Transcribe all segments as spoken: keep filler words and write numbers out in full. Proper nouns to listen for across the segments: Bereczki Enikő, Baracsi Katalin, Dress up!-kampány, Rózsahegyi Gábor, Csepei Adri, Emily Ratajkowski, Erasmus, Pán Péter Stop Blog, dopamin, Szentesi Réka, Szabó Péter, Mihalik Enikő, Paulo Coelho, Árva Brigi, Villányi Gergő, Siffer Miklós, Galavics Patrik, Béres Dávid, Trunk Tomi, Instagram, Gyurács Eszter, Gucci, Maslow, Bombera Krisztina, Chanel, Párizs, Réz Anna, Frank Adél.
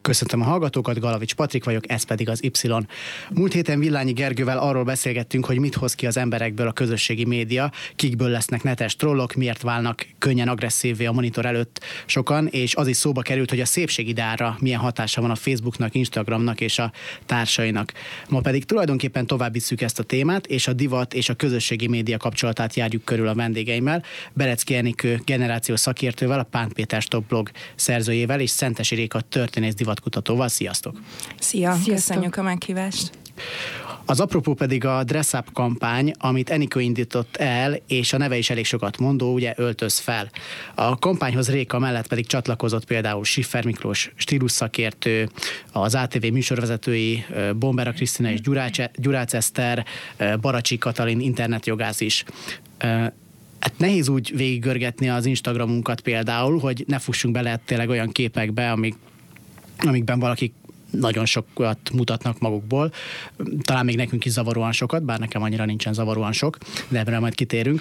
Köszöntöm a hallgatókat, Galavics Patrik vagyok, ez pedig az Y. Múlt héten Villányi Gergővel arról beszélgettünk, hogy mit hoz ki az emberekből a közösségi média, kikből lesznek netes trollok, miért válnak könnyen agresszívvé a monitor előtt sokan, és az is szóba került, hogy a szépségideára milyen hatása van a Facebooknak, Instagramnak és a társainak. Ma pedig tulajdonképpen tovább visszük ezt a témát, és a divat és a közösségi média kapcsolatát járjuk körül a vendégeimmel, Bereczki Enikő generációs szakértővel, a Pán Péter Stop Blog szerzőjével és Szentesi Réka történész divat kutatóval. Sziasztok! Szia! Sziasztok. Köszönjük a meghívást! Az apropó pedig a Dress up!-kampány, amit Enikő indított el, és a neve is elég sokat mondó, ugye öltöz fel. A kampányhoz Réka mellett pedig csatlakozott például Siffer Miklós stílusszakértő, az á té vé műsorvezetői Bombera Krisztina és Gyurács, Gyurács Eszter, Baracsi Katalin internetjogász is. Hát nehéz úgy végiggörgetni az Instagramunkat például, hogy ne fussunk bele tényleg olyan képekbe, amik amikben valakik nagyon sokat mutatnak magukból. Talán még nekünk is zavaróan sokat, bár nekem annyira nincsen zavaróan sok, de ebben majd kitérünk.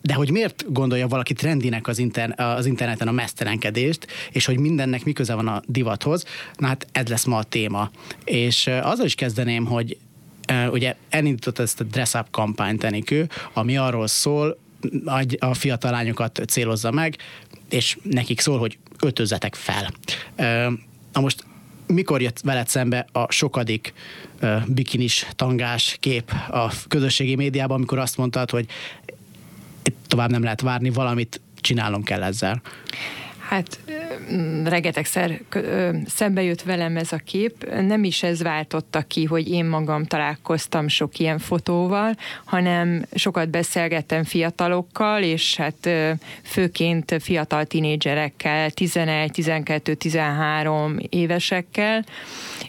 De hogy miért gondolja valaki trendinek az, interne- az interneten a mesztelenkedést, és hogy mindennek mi köze van a divathoz, na hát ez lesz ma a téma. És azzal is kezdeném, hogy ugye elindított ezt a Dress Up kampányt Enikő, ami arról szól, a fiatal lányokat célozza meg, és nekik szól, hogy öltözzetek fel. Na most, mikor jött veled szembe a sokadik bikinis tangás kép a közösségi médiában, amikor azt mondtad, hogy tovább nem lehet várni, valamit csinálnom kell ezzel? Hát rengetegszer szembe jött velem ez a kép. Nem is ez váltotta ki, hogy én magam találkoztam sok ilyen fotóval, hanem sokat beszélgettem fiatalokkal, és hát főként fiatal tinédzserekkel, tizenegy, tizenkettő, tizenhárom évesekkel,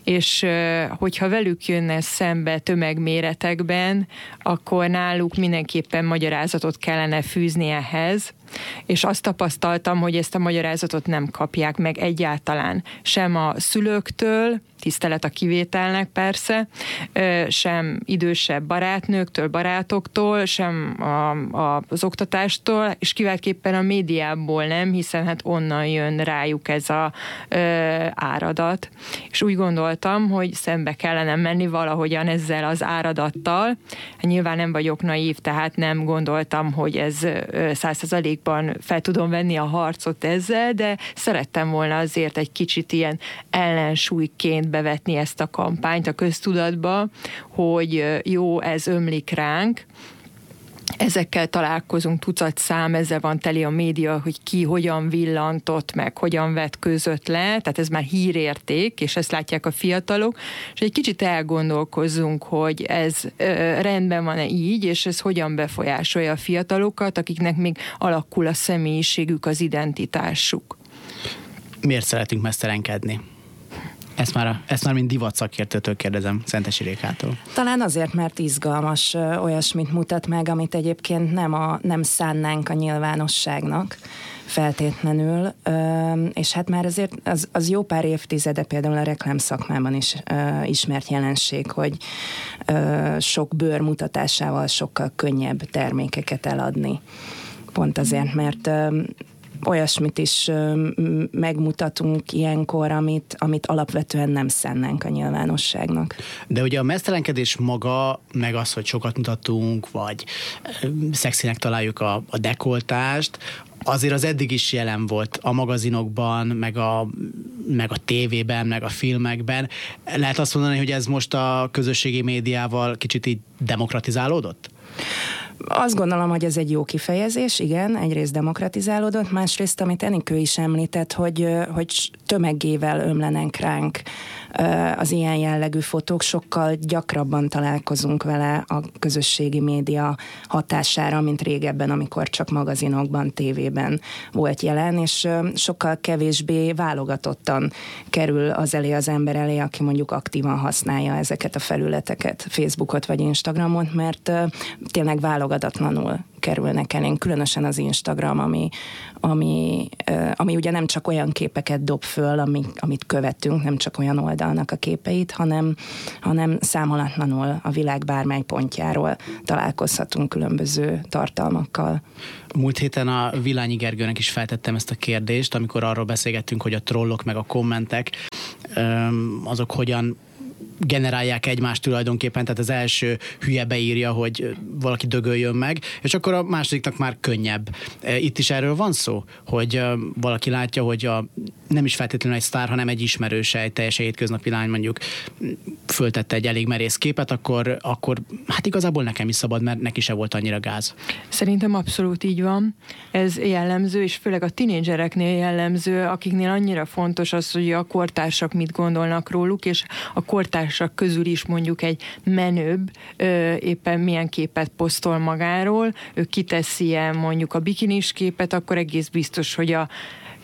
és hogyha velük jönne szembe tömegméretekben, akkor náluk mindenképpen magyarázatot kellene fűzni ehhez, és azt tapasztaltam, hogy ezt a magyarázatot nem kapják meg egyáltalán. Sem a szülőktől, tisztelet a kivételnek persze, sem idősebb barátnőktől, barátoktól, sem a, a, az oktatástól, és kiváltképpen a médiából nem, hiszen hát onnan jön rájuk ez a ö, áradat. És úgy gondoltam, hogy szembe kellene menni valahogyan ezzel az áradattal. Hát nyilván nem vagyok naív, tehát nem gondoltam, hogy ez száz százalékban fel tudom venni a harcot ezzel, de szerettem volna azért egy kicsit ilyen ellensúlyként bevetni ezt a kampányt a köztudatba, hogy jó, ez ömlik ránk, ezekkel találkozunk, tucat szám, ezzel van teli a média, hogy ki hogyan villantott, meg hogyan vetkőzött le, tehát ez már hírérték, és ezt látják a fiatalok, és egy kicsit elgondolkozzunk, hogy ez ö, rendben van-e így, és ez hogyan befolyásolja a fiatalokat, akiknek még alakul a személyiségük, az identitásuk. Miért szeretünk mesztelenkedni? Ezt már, ezt már mint divat szakértőtől kérdezem, Szentesi Rékától. Talán azért, mert izgalmas, olyasmit mutat meg, amit egyébként nem, a, nem szánnánk a nyilvánosságnak feltétlenül, és hát már azért az, az jó pár évtizede például a reklámszakmában is ismert jelenség, hogy sok bőr mutatásával sokkal könnyebb termékeket eladni. Pont azért, mert olyasmit is megmutatunk ilyenkor, amit, amit alapvetően nem szánnánk a nyilvánosságnak. De ugye a mesztelenkedés maga, meg az, hogy sokat mutatunk, vagy szexinek találjuk a, a dekoltást, azért az eddig is jelen volt a magazinokban, meg a, meg a tévében, meg a filmekben. Lehet azt mondani, hogy ez most a közösségi médiával kicsit így demokratizálódott? Azt gondolom, hogy ez egy jó kifejezés, igen, egyrészt demokratizálódott, másrészt, amit Enikő is említett, hogy, hogy tömegével ömlenek ránk az ilyen jellegű fotók, sokkal gyakrabban találkozunk vele a közösségi média hatására, mint régebben, amikor csak magazinokban, tévében volt jelen, és sokkal kevésbé válogatottan kerül az elé az ember elé, aki mondjuk aktívan használja ezeket a felületeket, Facebookot vagy Instagramot, mert tényleg válogatatlanul kerülnek elénk, különösen az Instagram, ami, ami, ami ugye nem csak olyan képeket dob föl, amit, amit követünk, nem csak olyan oldalnak a képeit, hanem, hanem számolatlanul a világ bármely pontjáról találkozhatunk különböző tartalmakkal. Múlt héten a Villányi Gergőnek is feltettem ezt a kérdést, amikor arról beszélgettünk, hogy a trollok meg a kommentek, azok hogyan generálják egymást tulajdonképpen, tehát az első hülye beírja, hogy valaki dögöljön meg, és akkor a másodiknak már könnyebb. Itt is erről van szó, hogy valaki látja, hogy a, nem is feltétlenül egy sztár, hanem egy ismerőse, egy teljesen hétköznapi lány mondjuk föltette egy elég merész képet, akkor, akkor hát igazából nekem is szabad, mert neki se volt annyira gáz. Szerintem abszolút így van. Ez jellemző, és főleg a tinédzsereknél jellemző, akiknél annyira fontos az, hogy a kortársak mit gondolnak róluk, és a kortársak közül is mondjuk egy menőbb ö, éppen milyen képet posztol magáról, ő kiteszi ilyen mondjuk a bikinis képet, akkor egész biztos, hogy a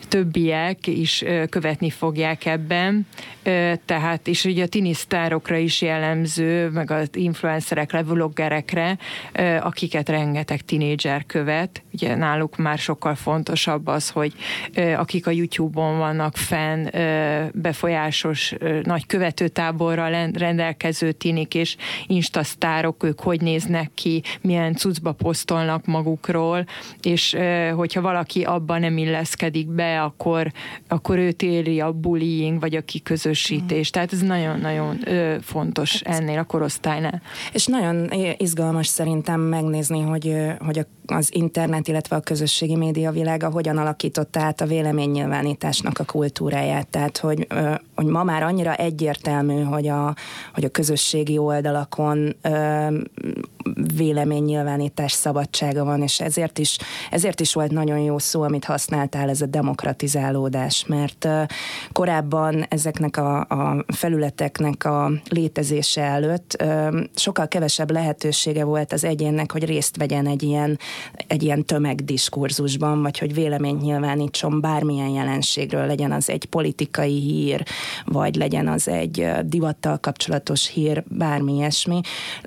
többiek is követni fogják ebben, tehát, és ugye a tinisztárokra is jellemző, meg az influencerekre, vloggerekre, akiket rengeteg tinédzser követ, ugye náluk már sokkal fontosabb az, hogy akik a YouTube-on vannak fenn, befolyásos, nagy követőtáborral rendelkező tinik és instasztárok, ők hogy néznek ki, milyen cuccba posztolnak magukról, és hogyha valaki abban nem illeszkedik be, Akkor, akkor őt éri a bullying, vagy a kiközösítés. Tehát ez nagyon-nagyon ö, fontos ennél a korosztálynál. És nagyon izgalmas szerintem megnézni, hogy, hogy az internet, illetve a közösségi média világa hogyan alakította át a véleménynyilvánításnak a kultúráját. Tehát, hogy, hogy ma már annyira egyértelmű, hogy a, hogy a közösségi oldalakon ö, véleménynyilvánítás szabadsága van, és ezért is, ezért is volt nagyon jó szó, amit használtál, ez a demokratizálódás, mert korábban ezeknek a, a felületeknek a létezése előtt sokkal kevesebb lehetősége volt az egyénnek, hogy részt vegyen egy ilyen, egy ilyen tömegdiskurzusban, vagy hogy véleményt nyilvánítson bármilyen jelenségről, legyen az egy politikai hír, vagy legyen az egy divattal kapcsolatos hír, bármi ilyesmi.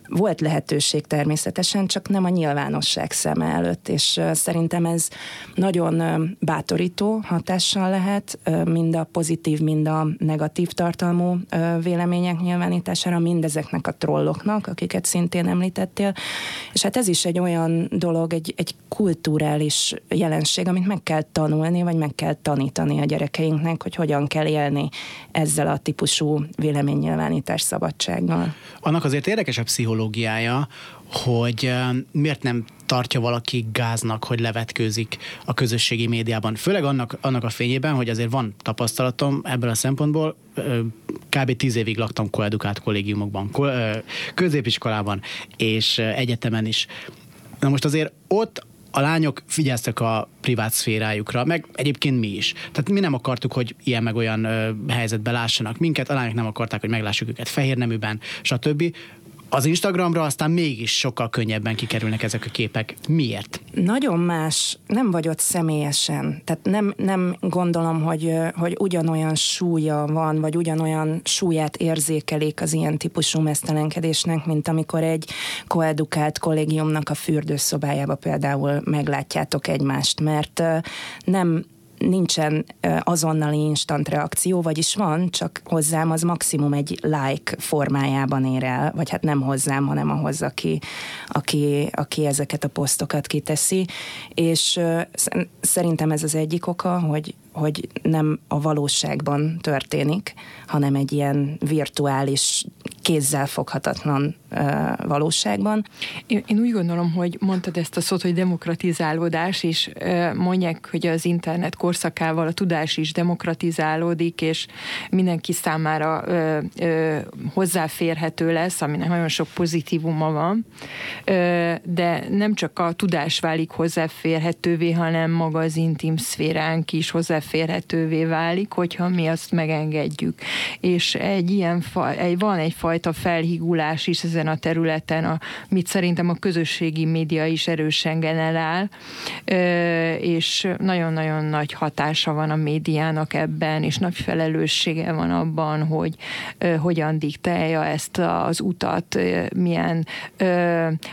Volt lehetőség természetesen, csak nem a nyilvánosság szeme előtt, és szerintem ez nagyon bátorító hatással lehet, mind a pozitív, mind a negatív tartalmú vélemények nyilvánítására, mindezeknek a trolloknak, akiket szintén említettél, és hát ez is egy olyan dolog, egy, egy kulturális jelenség, amit meg kell tanulni, vagy meg kell tanítani a gyerekeinknek, hogy hogyan kell élni ezzel a típusú véleménynyilvánítás szabadsággal. Annak azért érdekes a pszichológiája, hogy miért nem tartja valaki gáznak, hogy levetkőzik a közösségi médiában. Főleg annak, annak a fényében, hogy azért van tapasztalatom ebből a szempontból, kb. tíz évig laktam koedukált kollégiumokban, középiskolában és egyetemen is. Na most azért ott a lányok figyeltek a privát szférájukra, meg egyébként mi is. Tehát mi nem akartuk, hogy ilyen meg olyan helyzetben lássanak minket, a lányok nem akarták, hogy meglássuk őket fehérneműben, stb. Az Instagramra aztán mégis sokkal könnyebben kikerülnek ezek a képek. Miért? Nagyon más. Nem vagy ott személyesen. Tehát nem, nem gondolom, hogy, hogy ugyanolyan súlya van, vagy ugyanolyan súlyát érzékelik az ilyen típusú mesztelenkedésnek, mint amikor egy koedukált kollégiumnak a fürdőszobájába például meglátjátok egymást, mert nem... nincsen azonnali instant reakció, vagyis van, csak hozzám az maximum egy like formájában ér el, vagy hát nem hozzám, hanem ahhoz, aki, aki, aki ezeket a posztokat kiteszi, és szerintem ez az egyik oka, hogy, hogy nem a valóságban történik, hanem egy ilyen virtuális kézzel foghatatlan valóságban. Én, én úgy gondolom, hogy mondtad ezt a szót, hogy demokratizálódás, és mondják, hogy az internet korszakával a tudás is demokratizálódik, és mindenki számára ö, ö, hozzáférhető lesz, aminek nagyon sok pozitívuma van, ö, de nem csak a tudás válik hozzáférhetővé, hanem maga az intim szféránk is hozzáférhetővé válik, hogyha mi azt megengedjük. És egy ilyen, egy, van egyfajta felhigulás is ezen a területen, amit szerintem a közösségi média is erősen generál, és nagyon-nagyon nagy hatása van a médiának ebben, és nagy felelőssége van abban, hogy hogyan diktálja ezt az utat, milyen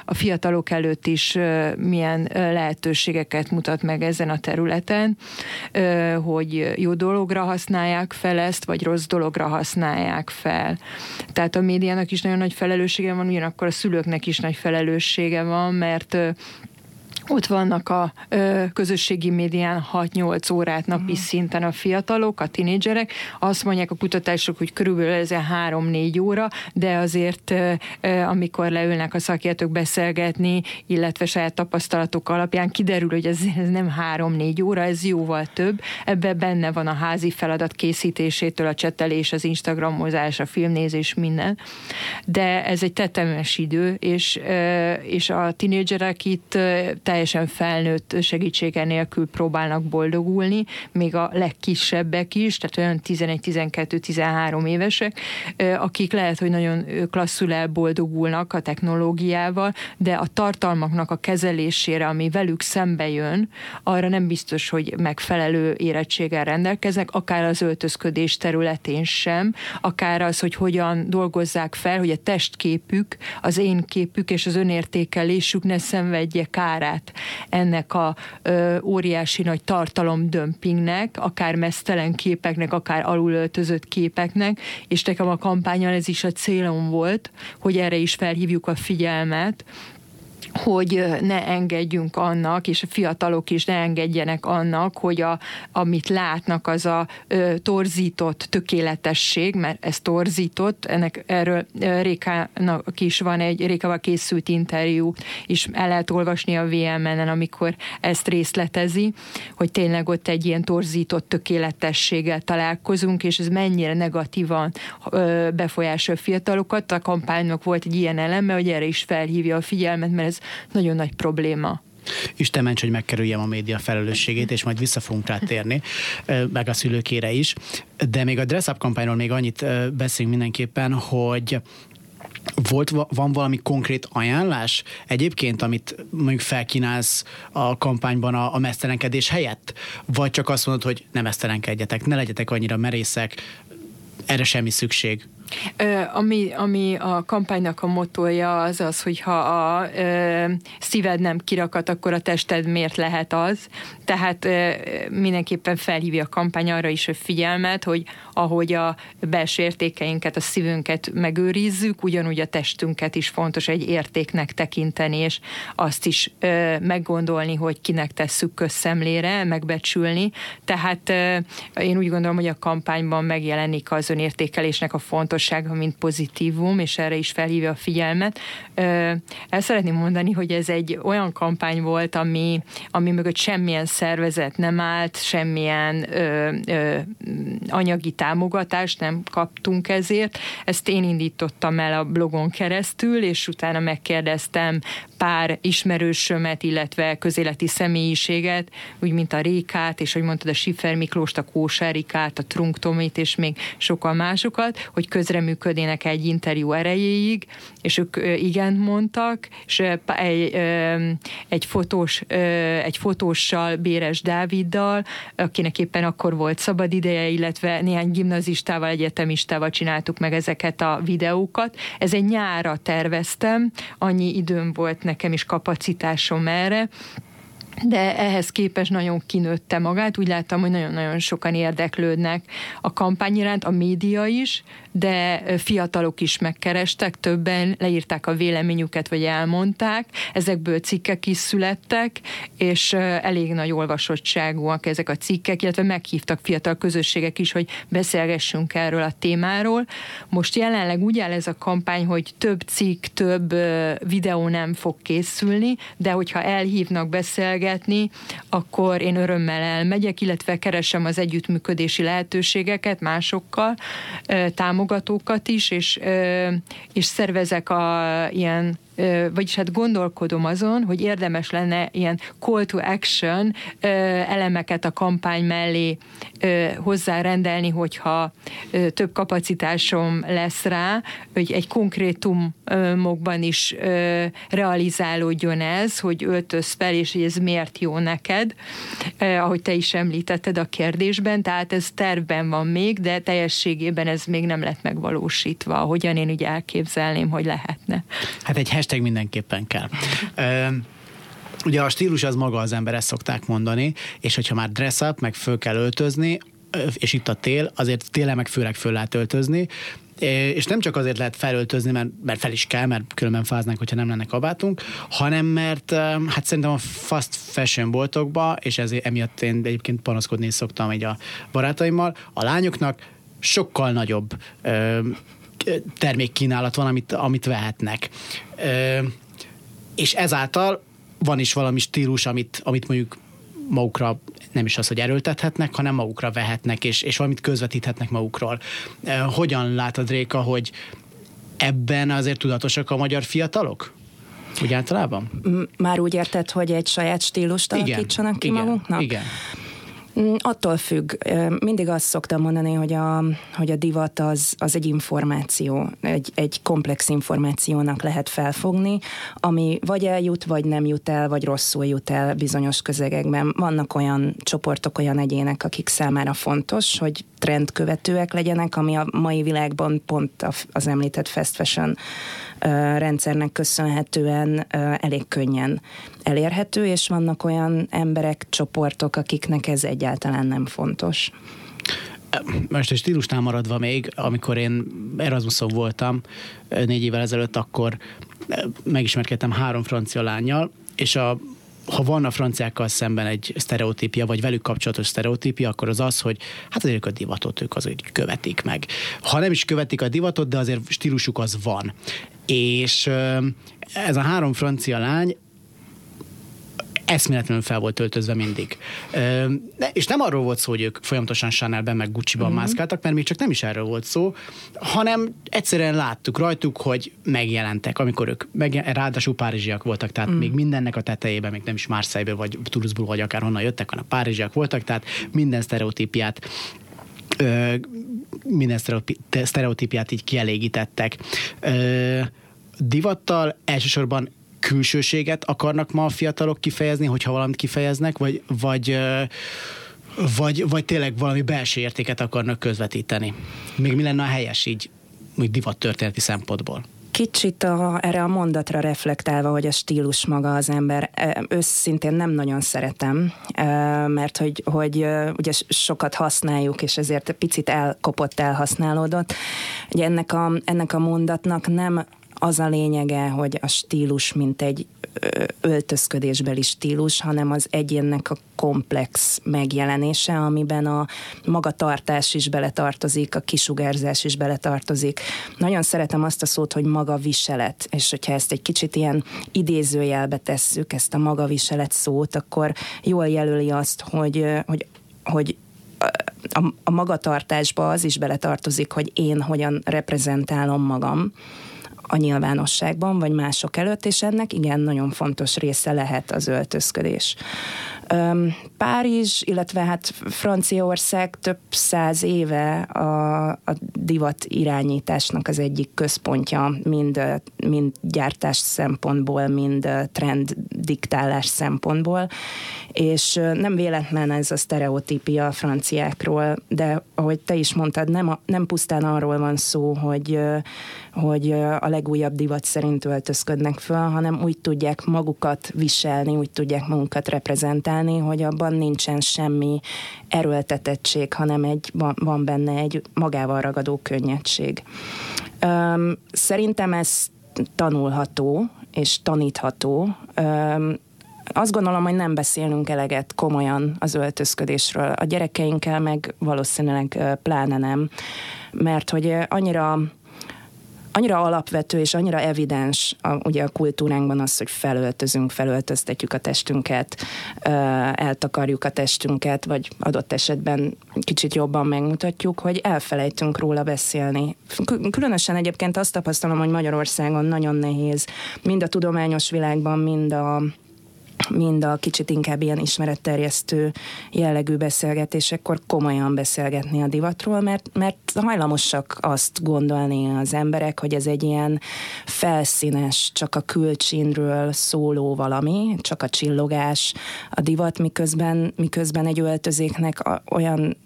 a fiatalok előtt is milyen lehetőségeket mutat meg ezen a területen, hogy jó dologra használják fel ezt, vagy rossz dologra használják fel. Tehát a médiának is nagyon nagy felelőssége van, ugyanakkor a szülőknek is nagy felelőssége van, mert ott vannak a ö, közösségi médián hat-nyolc órát napi szinten a fiatalok, a tinédzserek. Azt mondják a kutatások, hogy körülbelül ez három-négy óra, de azért ö, ö, amikor leülnek a szakértők beszélgetni, illetve saját tapasztalatok alapján kiderül, hogy ez, ez nem három-négy óra, ez jóval több. Ebben benne van a házi feladat készítésétől a csetelés, az instagramozás, a filmnézés, minden. De ez egy tetemes idő, és, ö, és a tinédzserek itt ö, teljesen felnőtt segítsége nélkül próbálnak boldogulni, még a legkisebbek is, tehát olyan tizenegy, tizenkettő, tizenhárom évesek, akik lehet, hogy nagyon klasszul elboldogulnak a technológiával, de a tartalmaknak a kezelésére, ami velük szembe jön, arra nem biztos, hogy megfelelő érettséggel rendelkeznek, akár az öltözködés területén sem, akár az, hogy hogyan dolgozzák fel, hogy a testképük, az én képük és az önértékelésük ne szenvedje kárát ennek a ö, óriási nagy tartalomdömpingnek, akár meztelen képeknek, akár alulöltözött képeknek, és nekem a kampányon ez is a célom volt, hogy erre is felhívjuk a figyelmet, hogy ne engedjünk annak, és a fiatalok is ne engedjenek annak, hogy a, amit látnak, az a ö, torzított tökéletesség, mert ez torzított, ennek erről ö, Rékának is van egy, Rékával készült interjú, és el lehet olvasni a vé em en-en, amikor ezt részletezi, hogy tényleg ott egy ilyen torzított tökéletességgel találkozunk, és ez mennyire negatívan ö, befolyásolja a fiatalokat. A kampánynak volt egy ilyen eleme, hogy erre is felhívja a figyelmet, mert ez nagyon nagy probléma. Isten ments, hogy megkerüljem a média felelősségét, és majd vissza fogunk rá térni, meg a szülőkére is. De még a Dress Up! Kampányról még annyit beszélünk mindenképpen, hogy volt, van valami konkrét ajánlás egyébként, amit mondjuk felkínálsz a kampányban a, a mesztelenkedés helyett? Vagy csak azt mondod, hogy ne mesztelenkedjetek, ne legyetek annyira merészek, erre semmi szükség? Ami, ami a kampánynak a motója az az, hogyha a ö, szíved nem kirakat, akkor a tested miért lehet az. Tehát ö, mindenképpen felhívja a kampány arra is a figyelmet, hogy ahogy a belső értékeinket, a szívünket megőrizzük, ugyanúgy a testünket is fontos egy értéknek tekinteni, és azt is ö, meggondolni, hogy kinek tesszük közszemlére, megbecsülni. Tehát ö, én úgy gondolom, hogy a kampányban megjelenik az önértékelésnek a fontos mint pozitívum, és erre is felhívja a figyelmet. El szeretném mondani, hogy ez egy olyan kampány volt, ami, ami mögött semmilyen szervezet nem állt, semmilyen ö, ö, anyagi támogatást nem kaptunk ezért. Ezt én indítottam el a blogon keresztül, és utána megkérdeztem pár ismerősömet, illetve közéleti személyiséget, úgy mint a Rékát, és hogy mondtad, a Siffer Miklóst, a Kósárikát, a Trunk Tomit, és még sokan másokat, hogy közreműködének egy interjú erejéig, és ők igent mondtak, és egy, egy, fotós, egy fotóssal, Béres Dáviddal, akinek éppen akkor volt szabad ideje, illetve néhány gimnazistával, egyetemistával csináltuk meg ezeket a videókat. Ez egy nyárra terveztem, annyi időm volt nekem is, kapacitásom erre, de ehhez képest nagyon kinőtte magát. Úgy láttam, hogy nagyon-nagyon sokan érdeklődnek a kampány iránt, a média is, de fiatalok is megkerestek, többen leírták a véleményüket, vagy elmondták. Ezekből cikkek is születtek, és elég nagy olvasottságúak ezek a cikkek, illetve meghívtak fiatal közösségek is, hogy beszélgessünk erről a témáról. Most jelenleg úgy áll ez a kampány, hogy több cikk, több videó nem fog készülni, de hogyha elhívnak beszélgetni, akkor én örömmel elmegyek, illetve keresem az együttműködési lehetőségeket másokkal, támogatókat is, és, és szervezek a, ilyen, vagyis hát gondolkodom azon, hogy érdemes lenne ilyen call to action elemeket a kampány mellé hozzárendelni, hogyha több kapacitásom lesz rá, hogy egy konkrétumokban is realizálódjon ez, hogy öltözz fel, és hogy ez miért jó neked, ahogy te is említetted a kérdésben, tehát ez tervben van még, de teljességében ez még nem lett megvalósítva, ahogyan én úgy elképzelném, hogy lehetne. Hát egy hashtag mindenképpen kell. Ugye a stílus az maga az ember, ezt szokták mondani, és hogyha már dress up, meg föl kell öltözni, és itt a tél, azért télen meg főleg föl lehet öltözni, és nem csak azért lehet felöltözni, mert, mert fel is kell, mert különben fáznánk, hogyha nem lenne kabátunk, hanem mert hát szerintem a fast fashion boltokba, és ezért emiatt én egyébként panaszkodni is szoktam egy a barátaimmal, a lányoknak sokkal nagyobb ö, termékkínálat van, amit, amit vehetnek. Ö, és ezáltal van is valami stílus, amit, amit mondjuk magukra nem is az, hogy erőltethetnek, hanem magukra vehetnek, és, és valamit közvetíthetnek magukról. E, hogyan látod, Réka, hogy ebben azért tudatosak a magyar fiatalok? Úgy általában? Már úgy érted, hogy egy saját stílust alakítsanak ki magunknak? Igen. Attól függ. Mindig azt szoktam mondani, hogy a, hogy a divat az, az egy információ, egy, egy komplex információnak lehet felfogni, ami vagy eljut, vagy nem jut el, vagy rosszul jut el bizonyos közegekben. Vannak olyan csoportok, olyan egyének, akik számára fontos, hogy trendkövetőek legyenek, ami a mai világban pont az említett fast fashion rendszernek köszönhetően elég könnyen elérhető, és vannak olyan emberek, csoportok, akiknek ez egyáltalán nem fontos. Most a stílusnál maradva még, amikor én Erasmuson voltam négy évvel ezelőtt, akkor megismerkedtem három francia lánnyal, és a ha van a franciákkal szemben egy sztereotípia, vagy velük kapcsolatos sztereotípia, akkor az az, hogy hát azért a divatot ők azért követik meg. Ha nem is követik a divatot, de azért stílusuk az van. És ez a három francia lány eszméletlenül fel volt öltözve mindig. De, és nem arról volt szó, hogy ők folyamatosan Chanelben meg Gucciban mm-hmm. mászkáltak, mert még csak nem is erről volt szó, hanem egyszerűen láttuk rajtuk, hogy megjelentek, amikor ők megjel- ráadásul párizsiak voltak, tehát mm. még mindennek a tetejében, még nem is Marseille-ből, vagy Toulouse-ból, vagy akárhonnan jöttek, hanem párizsiak voltak, tehát minden sztereotípiát ö, minden sztereotípiát így kielégítettek. Ö, divattal elsősorban külsőséget akarnak ma a fiatalok kifejezni, hogyha valamit kifejeznek, vagy, vagy, vagy, vagy tényleg valami belső értéket akarnak közvetíteni? Még mi lenne a helyes így divattörténeti szempontból? Kicsit a, erre a mondatra reflektálva, hogy a stílus maga az ember, őszintén nem nagyon szeretem, mert hogy, hogy ugye sokat használjuk, és ezért picit elkopott, elhasználódott. Ugye ennek a, ennek a mondatnak nem az a lényege, hogy a stílus mint egy öltözködésbeli stílus, hanem az egyénnek a komplex megjelenése, amiben a magatartás is beletartozik, a kisugárzás is beletartozik. Nagyon szeretem azt a szót, hogy magaviselet, és hogyha ezt egy kicsit ilyen idézőjelbe tesszük, ezt a magaviselet szót, akkor jól jelöli azt, hogy, hogy, hogy a, a magatartásba az is beletartozik, hogy én hogyan reprezentálom magam a nyilvánosságban, vagy mások előtt, és ennek igen, nagyon fontos része lehet az öltözködés. Párizs, illetve hát Franciaország több száz éve a, a divat irányításnak az egyik központja, mind, mind gyártás szempontból, mind trend diktálás szempontból, és nem véletlen ez a sztereotípia a franciákról, de ahogy te is mondtad, nem, a, nem pusztán arról van szó, hogy, hogy a legújabb divat szerint öltözködnek föl, hanem úgy tudják magukat viselni, úgy tudják magukat reprezentálni, hogy abban nincsen semmi erőltetettség, hanem egy, van benne egy magával ragadó könnyedség. Szerintem ez tanulható és tanítható. Azt gondolom, hogy nem beszélünk eleget komolyan az öltözködésről. A gyerekeinkkel meg valószínűleg pláne nem, mert hogy annyira... Annyira alapvető és annyira evidens a, ugye a kultúránkban az, hogy felöltözünk, felöltöztetjük a testünket, eltakarjuk a testünket, vagy adott esetben kicsit jobban megmutatjuk, hogy elfelejtünk róla beszélni. Különösen egyébként azt tapasztalom, hogy Magyarországon nagyon nehéz, mind a tudományos világban, mind a mind a kicsit inkább ilyen ismeretterjesztő jellegű beszélgetésekkor komolyan beszélgetni a divatról, mert, mert hajlamosak azt gondolni az emberek, hogy ez egy ilyen felszínes, csak a külcsínről szóló valami, csak a csillogás a divat, miközben, miközben egy öltözéknek olyan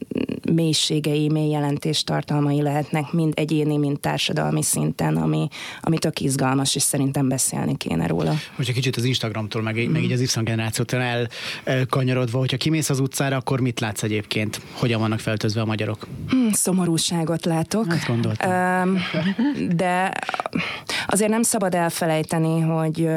mélységei, mély jelentéstartalmai lehetnek, mind egyéni, mind társadalmi szinten, ami, ami tök izgalmas, és szerintem beszélni kéne róla. Most egy kicsit az Instagramtól, meg, mm. meg így az Y generációtól elkanyarodva, hogyha kimész az utcára, akkor mit látsz egyébként? Hogyan vannak feltözve a magyarok? Mm, szomorúságot látok. Hát gondoltam. De azért nem szabad elfelejteni, hogy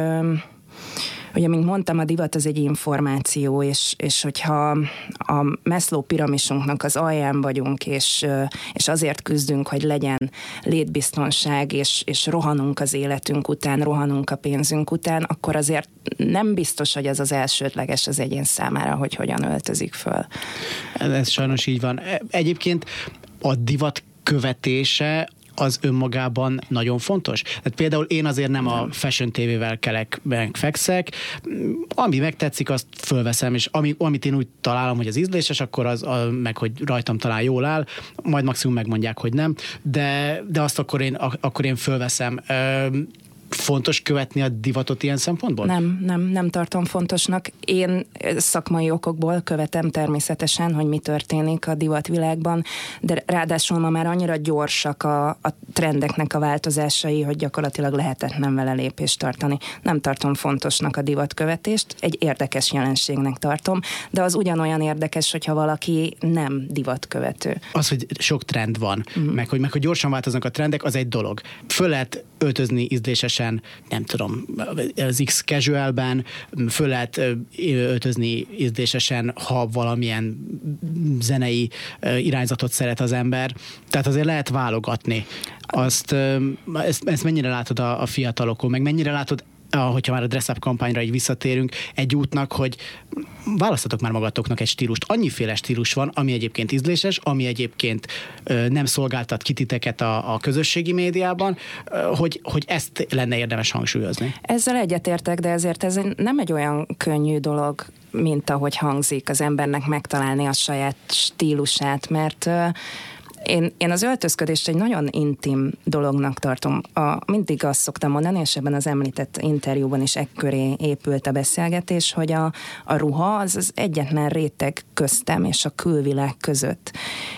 ugye, mint mondtam, a divat az egy információ, és, és hogyha a Maslow piramisunknak az alján vagyunk, és, és azért küzdünk, hogy legyen létbiztonság, és, és rohanunk az életünk után, rohanunk a pénzünk után, akkor azért nem biztos, hogy az az elsődleges az egyén számára, hogy hogyan öltözik föl. Ez sajnos így van. Egyébként a divat követése az önmagában nagyon fontos. Tehát például én azért nem a Fashion té vével kelek, meg fekszek, ami megtetszik, azt fölveszem, és ami, amit én úgy találom, hogy az ízléses, akkor az, a, meg hogy rajtam talán jól áll, majd maximum megmondják, hogy nem, de, de azt akkor én, akkor én fölveszem. Fontos követni a divatot ilyen szempontból? Nem, nem, nem tartom fontosnak. Én szakmai okokból követem természetesen, hogy mi történik a divatvilágban, de ráadásul ma már annyira gyorsak a, a trendeknek a változásai, hogy gyakorlatilag lehetetlen vele lépést tartani. Nem tartom fontosnak a divatkövetést, egy érdekes jelenségnek tartom, de az ugyanolyan érdekes, hogyha valaki nem divatkövető. Az, hogy sok trend van, mm. meg, hogy, meg hogy gyorsan változnak a trendek, az egy dolog. Föl lehet öltözni ízlésesen, nem tudom, az X-casualben föl lehet öltözni ízlésesen, ha valamilyen zenei irányzatot szeret az ember. Tehát azért lehet válogatni. Azt, ezt, ezt mennyire látod a, a fiatalokon, meg mennyire látod, hogyha már a Dress Up kampányra így visszatérünk, egy útnak, hogy választatok már magatoknak egy stílust. Annyiféle stílus van, ami egyébként ízléses, ami egyébként nem szolgáltat ki titeket a, a közösségi médiában, hogy, hogy ezt lenne érdemes hangsúlyozni. Ezzel egyetértek, de ezért ez nem egy olyan könnyű dolog, mint ahogy hangzik, az embernek megtalálni a saját stílusát, mert Én, én az öltözködést egy nagyon intim dolognak tartom. A, mindig azt szoktam mondani, és ebben az említett interjúban is ekköré épült a beszélgetés, hogy a, a ruha az az egyetlen réteg köztem és a külvilág között.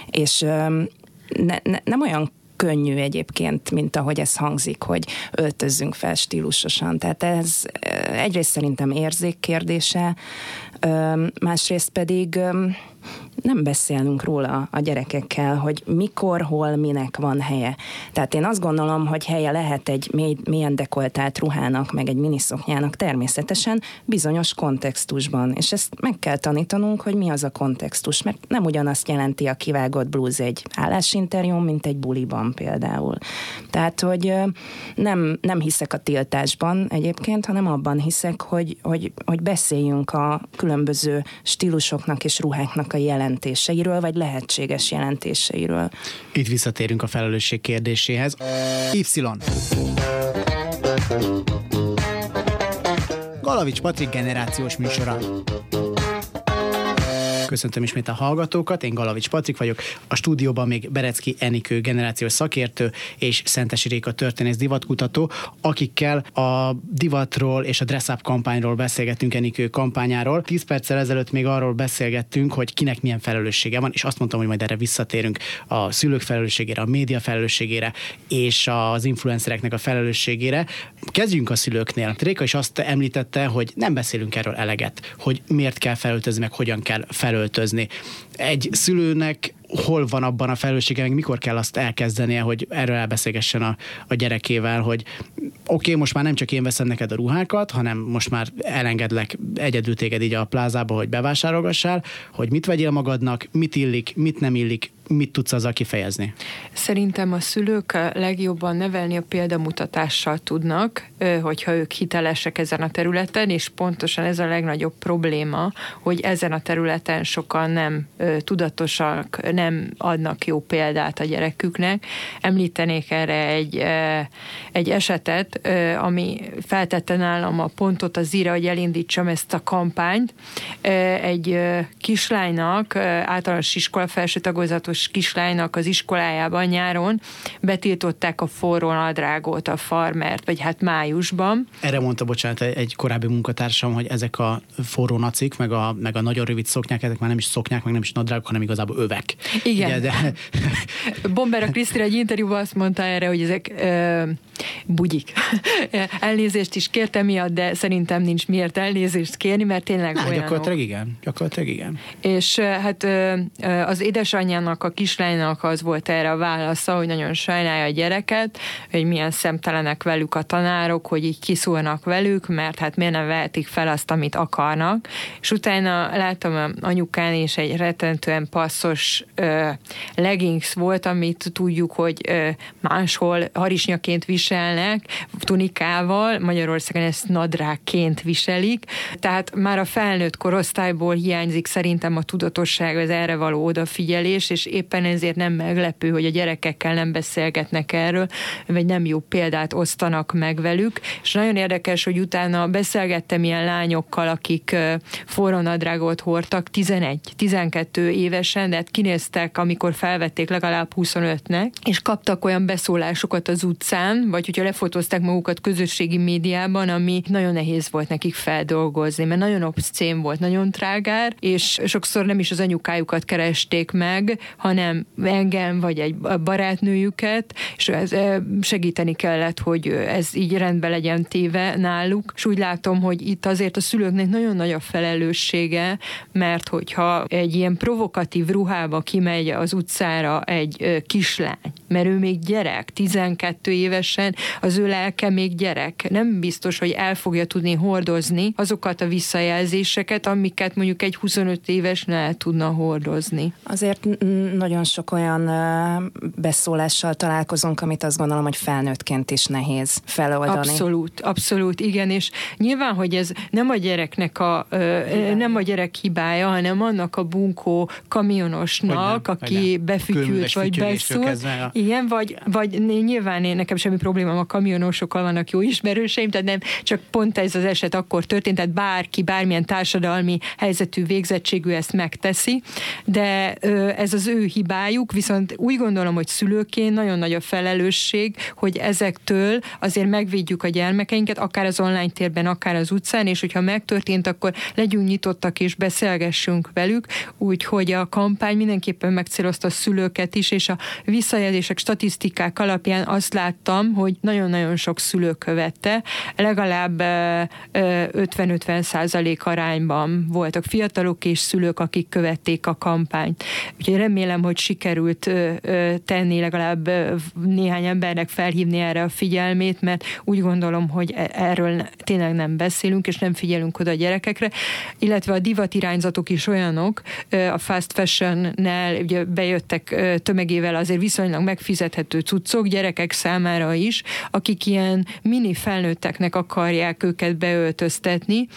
És öm, ne, ne, nem olyan könnyű egyébként, mint ahogy ez hangzik, hogy öltözzünk fel stílusosan. Tehát ez egyrészt szerintem érzék kérdése, másrészt pedig nem beszélünk róla a gyerekekkel, hogy mikor, hol, minek van helye. Tehát én azt gondolom, hogy helye lehet egy mély, mélyen dekoltált ruhának, meg egy miniszoknyának természetesen bizonyos kontextusban. És ezt meg kell tanítanunk, hogy mi az a kontextus, mert nem ugyanazt jelenti a kivágott blúz egy állásinterjún, mint egy buliban például. Tehát, hogy nem, nem hiszek a tiltásban egyébként, hanem abban hiszek, hogy, hogy, hogy beszéljünk a különböző stílusoknak és ruháknak a jelentéseiről, vagy lehetséges jelentéseiről. Itt visszatérünk a felelősség kérdéséhez. Y. Galavics Patrik generációs műsora. Köszöntöm ismét a hallgatókat, én Galavics Patrik vagyok, a stúdióban még Bereczki Enikő generációs szakértő és Szentesi Réka történész divatkutató, akikkel a divatról és a Dress up!-kampányról beszélgettünk, Enikő kampányáról. tíz perccel ezelőtt még arról beszélgettünk, hogy kinek milyen felelőssége van, és azt mondtam, hogy majd erre visszatérünk, a szülők felelősségére, a média felelősségére és az influencereknek a felelősségére. Kezdjünk a szülőknél. Réka is azt említette, hogy nem beszélünk erről eleget, hogy miért kell felöltözni, meg hogyan kell felöltözni. Egy szülőnek hol van abban a felelőssége, meg mikor kell azt elkezdenie, hogy erről elbeszélgessen a, a gyerekével, hogy oké, okay, most már nem csak én veszem neked a ruhákat, hanem most már elengedlek egyedül téged így a plázába, hogy bevásárolgassál, hogy mit vegyél magadnak, mit illik, mit nem illik, mit tudsz azzal kifejezni? Szerintem a szülők legjobban nevelni a példamutatással tudnak, hogyha ők hitelesek ezen a területen, és pontosan ez a legnagyobb probléma, hogy ezen a területen sokan nem tudatosak, nem adnak jó példát a gyereküknek. Említenék erre egy, egy esetet, ami feltette nálam a pontot az íra, hogy elindítsam ezt a kampányt. Egy kislánynak, általános iskola felső tagozatos kislánynak az iskolájában nyáron betiltották a forró nadrágot, a farmert, vagy hát májusban. Erre mondta, bocsánat, egy korábbi munkatársam, hogy ezek a forró nacik, meg a, meg a nagyon rövid szoknyák, ezek már nem is szoknyák, meg nem is nadrágok, hanem igazából övek. Igen. Ugye, de... Bombera Krisztina egy interjúban azt mondta erre, hogy ezek ö, bugyik. Elnézést is kértem miatt, de szerintem nincs miért elnézést kérni, mert tényleg Na, olyanok. Gyakorlatilag igen. Gyakorlatilag igen. És hát ö, az édesanyjának, a kislánynak az volt erre a válasza, hogy nagyon sajnálja a gyereket, hogy milyen szemtelenek velük a tanárok, hogy így kiszúrnak velük, mert hát miért nem vehetik fel azt, amit akarnak. És utána láttam anyukán is egy rettentően passzos ö, leggings volt, amit tudjuk, hogy ö, máshol harisnyaként viselnek, tunikával, Magyarországon ezt nadrágként viselik. Tehát már a felnőtt korosztályból hiányzik szerintem a tudatosság, az erre való odafigyelés, és éppen ezért nem meglepő, hogy a gyerekekkel nem beszélgetnek erről, vagy nem jó példát osztanak meg velük, és nagyon érdekes, hogy utána beszélgettem ilyen lányokkal, akik forró nadrágot hordtak tizenegy-tizenkettő évesen, de hát kinéztek, amikor felvették legalább huszonötnek, és kaptak olyan beszólásokat az utcán, vagy hogyha lefotózták magukat közösségi médiában, ami nagyon nehéz volt nekik feldolgozni, mert nagyon obszcén volt, nagyon trágár, és sokszor nem is az anyukájukat keresték meg, hanem engem, vagy egy barátnőjüket, és ez segíteni kellett, hogy ez így rendbe legyen téve náluk, és úgy látom, hogy itt azért a szülőknek nagyon nagy a felelőssége, mert hogyha egy ilyen provokatív ruhába kimegy az utcára egy kislány, mert ő még gyerek, tizenkettő évesen, az ő lelke még gyerek, nem biztos, hogy el fogja tudni hordozni azokat a visszajelzéseket, amiket mondjuk egy huszonöt éves ne tudna hordozni. Azért nagyon sok olyan beszólással találkozunk, amit azt gondolom, hogy felnőttként is nehéz feloldani. Abszolút, abszolút, igen, és nyilván, hogy ez nem a gyereknek a igen. nem a gyerek hibája, hanem annak a bunkó kamionosnak, nem, aki befütyült, vagy beszúrt. A... Igen, vagy, vagy nyilván én, nekem semmi problémám, a kamionosokkal vannak jó ismerőseim, tehát nem, csak pont ez az eset akkor történt, tehát bárki, bármilyen társadalmi helyzetű, végzettségű ezt megteszi, de ez az ő hibájuk, viszont úgy gondolom, hogy szülőként nagyon nagy a felelősség, hogy ezektől azért megvédjük a gyermekeinket, akár az online térben, akár az utcán, és hogyha megtörtént, akkor legyünk nyitottak és beszélgessünk velük, úgyhogy a kampány mindenképpen megcélozta a szülőket is, és a visszajelzések, statisztikák alapján azt láttam, hogy nagyon-nagyon sok szülő követte, legalább ötven-ötven százalék arányban voltak fiatalok és szülők, akik követték a kampányt. Úgyhogy remélem, hogy sikerült tenni legalább néhány embernek, felhívni erre a figyelmét, mert úgy gondolom, hogy erről tényleg nem beszélünk, és nem figyelünk oda a gyerekekre, illetve a divatirányzatok is olyanok, a fast fashion-nál ugye bejöttek tömegével azért viszonylag megfizethető cuccok gyerekek számára is, akik ilyen mini felnőtteknek akarják őket beöltöztetni,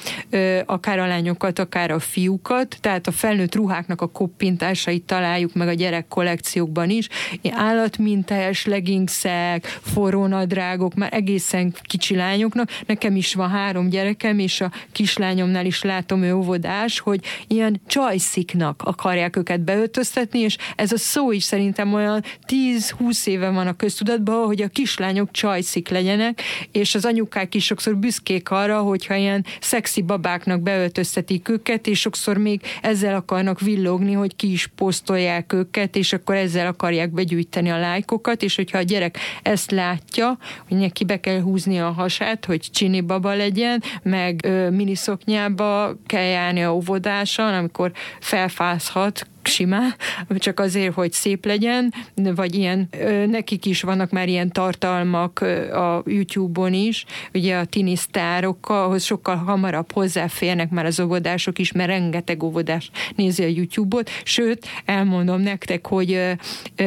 akár a lányokat, akár a fiúkat, tehát a felnőtt ruháknak a koppintásait találjuk meg meg a gyerek kollekciókban is, állatmintás legingszek, forrónadrágok, már egészen kicsi lányoknak, nekem is van három gyerekem, és a kislányomnál is látom, ő óvodás, hogy ilyen csajsziknak akarják őket beöltöztetni, és ez a szó is szerintem olyan tíz-húsz éve van a köztudatban, hogy a kislányok csajszik legyenek, és az anyukák is sokszor büszkék arra, hogyha ilyen szexi babáknak beöltöztetik őket, és sokszor még ezzel akarnak villogni, hogy ki is posztolják őket, és akkor ezzel akarják begyűjteni a lájkokat, és hogyha a gyerek ezt látja, hogy neki be kell húzni a hasát, hogy csini baba legyen, meg ö, miniszoknyába kell járni a óvodáson, amikor felfázhat, simán, csak azért, hogy szép legyen, vagy ilyen, nekik is vannak már ilyen tartalmak a YouTube-on is, ugye a tini sztárokkal sokkal hamarabb hozzáférnek már az óvodások is, mert rengeteg óvodás nézi a YouTube-ot, sőt, elmondom nektek, hogy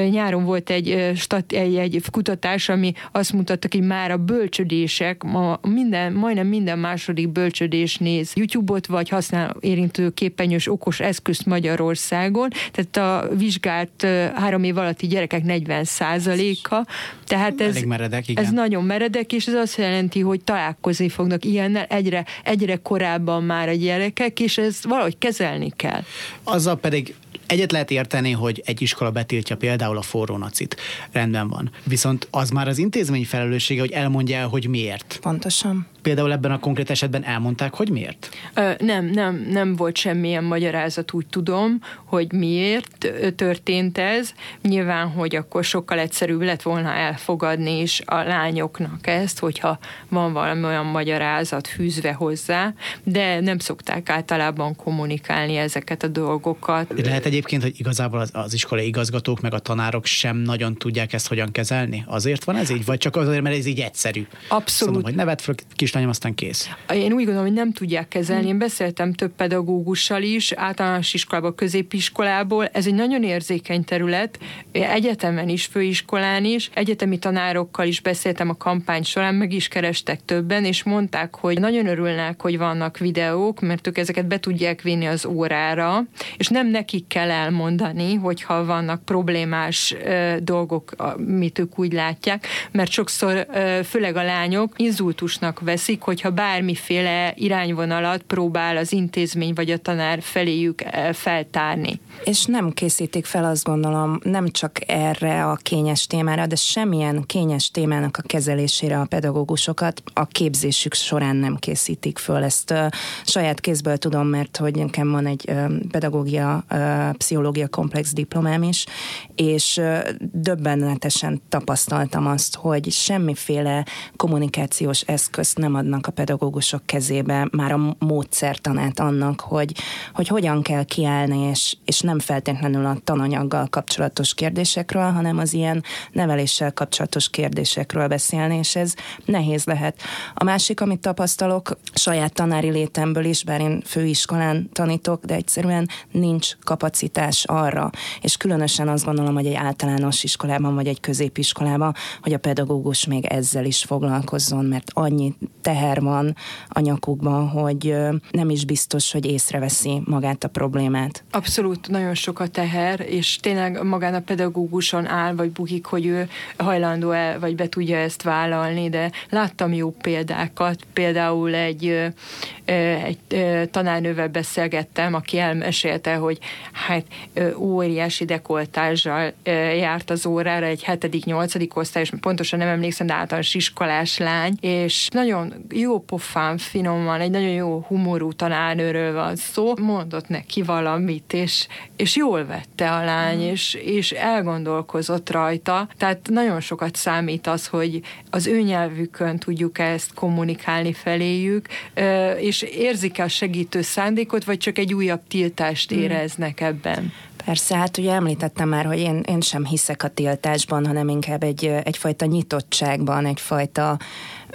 nyáron volt egy, stat, egy, egy kutatás, ami azt mutatta, hogy már a bölcsödések, ma minden, majdnem minden második bölcsödés néz YouTube-ot, vagy használ érintő képernyős okos eszközt Magyarországon, tehát a vizsgált három év alatti gyerekek negyven százaléka, tehát ez, meredek, ez nagyon meredek, és ez azt jelenti, hogy találkozni fognak ilyennel egyre, egyre korábban már a gyerekek, és ezt valahogy kezelni kell. Azzal pedig egyet lehet érteni, hogy egy iskola betiltja például a forró nacit. Rendben van. Viszont az már az intézmény felelőssége, hogy elmondja el, hogy miért. Pontosan. Például ebben a konkrét esetben elmondták, hogy miért? Ö, nem, nem, nem volt semmilyen magyarázat, úgy tudom, hogy miért történt ez. Nyilván, hogy akkor sokkal egyszerűbb lett volna elfogadni is a lányoknak ezt, hogyha van valami olyan magyarázat fűzve hozzá, de nem szokták általában kommunikálni ezeket a dolgokat. Lehet egyébként, hogy igazából az, az iskolai igazgatók meg a tanárok sem nagyon tudják ezt hogyan kezelni? Azért van ez így? Vagy csak azért, mert ez így egyszerű? Abszolút. Szóval, hogy nevet föl, kislányom, aztán kész. Én úgy gondolom, hogy nem tudják kezelni. Én beszéltem több pedagógussal is, általános iskolából, középiskolából. Ez egy nagyon érzékeny terület. Egyetemen is, főiskolán is. Egyetemi tanárokkal is beszéltem a kampány során, meg is kerestek többen, és mondták, hogy nagyon örülnek, hogy vannak videók, mert ők ezeket be tudják vinni az órára, és nem nekik kell elmondani, hogyha vannak problémás ö, dolgok, amit ők úgy látják, mert sokszor ö, főleg a lányok inzultusnak veszik, hogyha bármiféle irányvonalat próbál az intézmény vagy a tanár feléjük ö, feltárni. És nem készítik fel, azt gondolom, nem csak erre a kényes témára, de semmilyen kényes témának a kezelésére a pedagógusokat a képzésük során nem készítik föl. Ezt ö, saját kézből tudom, mert hogy nekem van egy ö, pedagógia ö, pszichológia komplex diplomám is, és döbbenetesen tapasztaltam azt, hogy semmiféle kommunikációs eszközt nem adnak a pedagógusok kezébe, már a módszertanát annak, hogy, hogy hogyan kell kiállni, és, és nem feltétlenül a tananyaggal kapcsolatos kérdésekről, hanem az ilyen neveléssel kapcsolatos kérdésekről beszélni, és ez nehéz lehet. A másik, amit tapasztalok, saját tanári létemből is, bár én főiskolán tanítok, de egyszerűen nincs kapcsolat kapacitás arra, és különösen azt gondolom, hogy egy általános iskolában vagy egy középiskolában, hogy a pedagógus még ezzel is foglalkozzon, mert annyi teher van a nyakukban, hogy nem is biztos, hogy észreveszi magát a problémát. Abszolút nagyon sok a teher, és tényleg magán a pedagóguson áll, vagy bukik, hogy ő hajlandó-e, vagy be tudja ezt vállalni, de láttam jó példákat, például egy, egy tanárnővel beszélgettem, aki elmesélte, hogy hát óriási dekoltással járt az órára egy hetedik-nyolcadik osztályos, pontosan nem emlékszem, de általános iskolás lány, és nagyon jó pofán, finoman, egy nagyon jó humorú tanárnőről van szó, mondott neki valamit, és, és jól vette a lány, és, és elgondolkozott rajta, tehát nagyon sokat számít az, hogy az ő nyelvükön tudjuk ezt kommunikálni feléjük, és érzik-e a segítő szándékot, vagy csak egy újabb tiltást éreznek ebben. Persze, hát ugye említettem már, hogy én, én sem hiszek a tiltásban, hanem inkább egy, egyfajta nyitottságban, egyfajta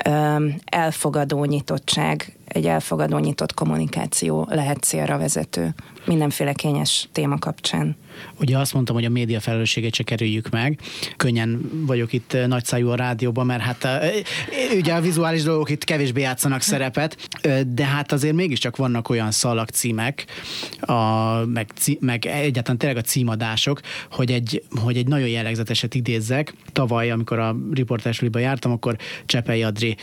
ö, elfogadó nyitottság egy elfogadó, nyitott kommunikáció lehet célra vezető mindenféle kényes téma kapcsán. Ugye azt mondtam, hogy a média felelősségét se kerüljük meg. Könnyen vagyok itt nagyszájú a rádióban, mert hát a, ugye a vizuális dolgok itt kevésbé játszanak szerepet, de hát azért mégiscsak vannak olyan szalagcímek, a, meg, cí, meg egyáltalán tényleg a címadások, hogy egy, hogy egy nagyon jellegzeteset idézzek. Tavaly, amikor a riportásliba jártam, akkor Csepei Adri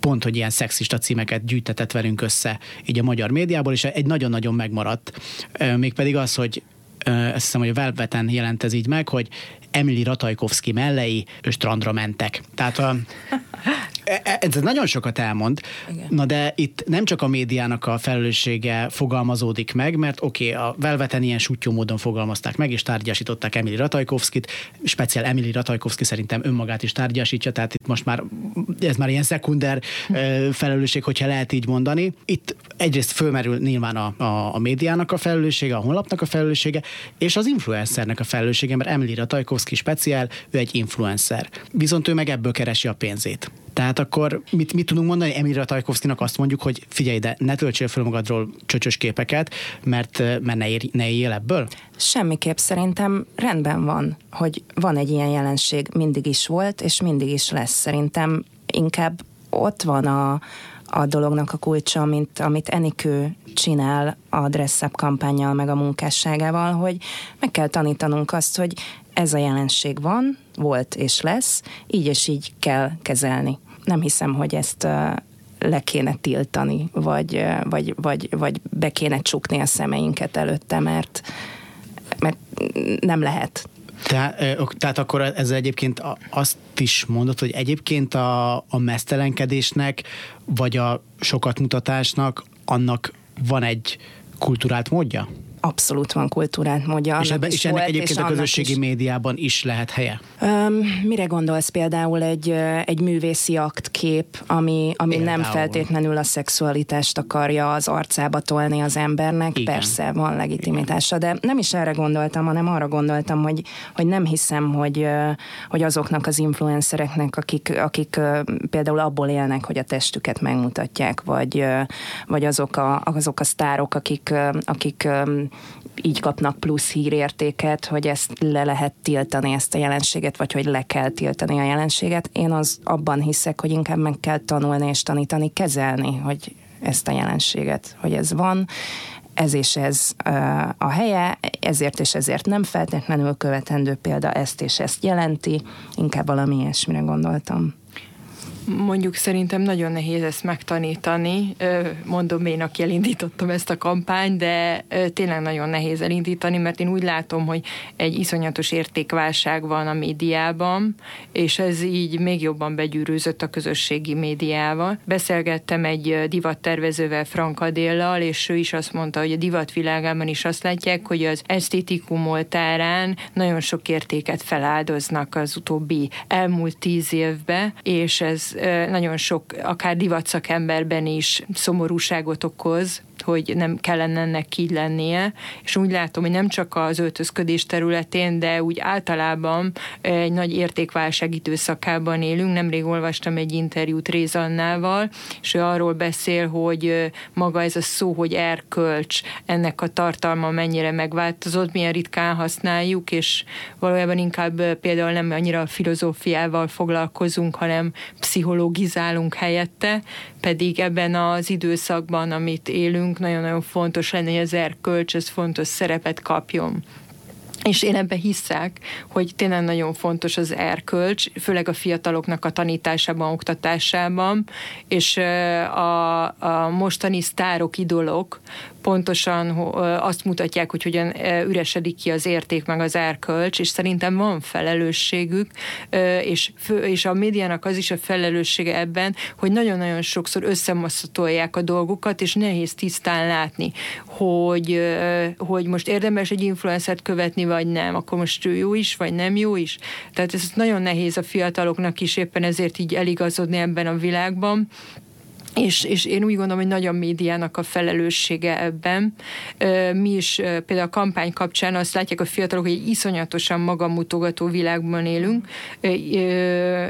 pont, hogy ilyen szexista címeket gyűjtetett velünk össze így a magyar médiából, és egy nagyon-nagyon megmaradt. Mégpedig az, hogy azt hiszem, hogy a Velveten jelent ez így meg, hogy Emily Ratajkowski mellei strandra mentek. Tehát a, ez nagyon sokat elmond. Igen. Na de itt nem csak a médiának a felelőssége fogalmazódik meg, mert oké, okay, a Velveten ilyen sutyó módon fogalmazták meg, és tárgyasították Emily Ratajkowskit. Speciál Emily Ratajkowski szerintem önmagát is tárgyasítja, tehát itt most már ez már ilyen szekunder felelősség, hogyha lehet így mondani. Itt egyrészt fölmerül nyilván a, a, a médiának a felelőssége, a honlapnak a felelőssége, és az influencernek a felelőssége, mert Emily Ratajkowski speciál, ő egy influencer. Viszont ő meg ebből keresi a pénzét. Tehát akkor mit, mit tudunk mondani? Emily Ratajkowskinak azt mondjuk, hogy figyelj ide, ne töltsél fel magadról csöcsös képeket, mert, mert ne, ér, ne éljél ebből? Semmiképp, szerintem rendben van, hogy van egy ilyen jelenség, mindig is volt, és mindig is lesz. Szerintem inkább ott van a, a dolognak a kulcsa, mint amit Enikő csinál a Dress Up! Kampánnyal, meg a munkásságával, hogy meg kell tanítanunk azt, hogy ez a jelenség van, volt és lesz, így és így kell kezelni. Nem hiszem, hogy ezt le kéne tiltani, vagy, vagy, vagy, vagy be kéne csukni a szemeinket előtte, mert, mert nem lehet. Te, tehát akkor ez egyébként azt is mondod, hogy egyébként a, a meztelenkedésnek, vagy a sokatmutatásnak, annak van egy kulturált módja? Abszolút van kultúrát módja. És, ebbe, és ennek volt, egyébként és a közösségi is médiában is lehet helye? Um, mire gondolsz például egy, egy művészi aktkép, ami, ami nem feltétlenül a szexualitást akarja az arcába tolni az embernek? Igen. Persze, van legitimitása, de nem is erre gondoltam, hanem arra gondoltam, hogy, hogy nem hiszem, hogy, hogy azoknak az influencereknek, akik, akik például abból élnek, hogy a testüket megmutatják, vagy, vagy azok, a, azok a sztárok, akik, akik így kapnak plusz hírértéket, hogy ezt le lehet tiltani, ezt a jelenséget, vagy hogy le kell tiltani a jelenséget. Én az abban hiszek, hogy inkább meg kell tanulni és tanítani, kezelni, hogy ezt a jelenséget, hogy ez van, ez és ez a helye, ezért és ezért nem feltétlenül követendő példa, ezt és ezt jelenti, inkább valami ilyesmire gondoltam. Mondjuk szerintem nagyon nehéz ezt megtanítani, mondom én, aki elindítottam ezt a kampányt, de tényleg nagyon nehéz elindítani, mert én úgy látom, hogy egy iszonyatos értékválság van a médiában, és ez így még jobban begyűrűzött a közösségi médiával. Beszélgettem egy divattervezővel, Frank Adéllal, és ő is azt mondta, hogy a divatvilágában is azt látják, hogy az esztétikum oltárán nagyon sok értéket feláldoznak az utóbbi elmúlt tíz évben, és ez nagyon sok, akár divatszakemberben is szomorúságot okoz, hogy nem kellene ennek így lennie, és úgy látom, hogy nem csak az öltözködés területén, de úgy általában egy nagy értékválság időszakában élünk. Nemrég olvastam egy interjút Réz Annával, és ő arról beszél, hogy maga ez a szó, hogy erkölcs, ennek a tartalma mennyire megváltozott, milyen ritkán használjuk, és valójában inkább például nem annyira filozófiával foglalkozunk, hanem pszichológizálunk helyette, pedig ebben az időszakban, amit élünk, nagyon-nagyon fontos lenne, hogy az erkölcs ez fontos szerepet kapjon. És én ebben hiszek, hogy tényleg nagyon fontos az erkölcs, főleg a fiataloknak a tanításában, oktatásában, és a, a mostani sztárok, idolok pontosan azt mutatják, hogy hogyan üresedik ki az érték meg az erkölcs, és szerintem van felelősségük, és, fő, és a médiának az is a felelőssége ebben, hogy nagyon-nagyon sokszor összemaszatolják a dolgokat, és nehéz tisztán látni, hogy, hogy most érdemes egy influencert követni, vagy nem, akkor most ő jó is, vagy nem jó is. Tehát ez nagyon nehéz a fiataloknak is éppen ezért így eligazodni ebben a világban, És, és én úgy gondolom, hogy nagy a médiának a felelőssége ebben. Mi is például a kampány kapcsán azt látják a fiatalok, hogy egy iszonyatosan magamutogató világban élünk.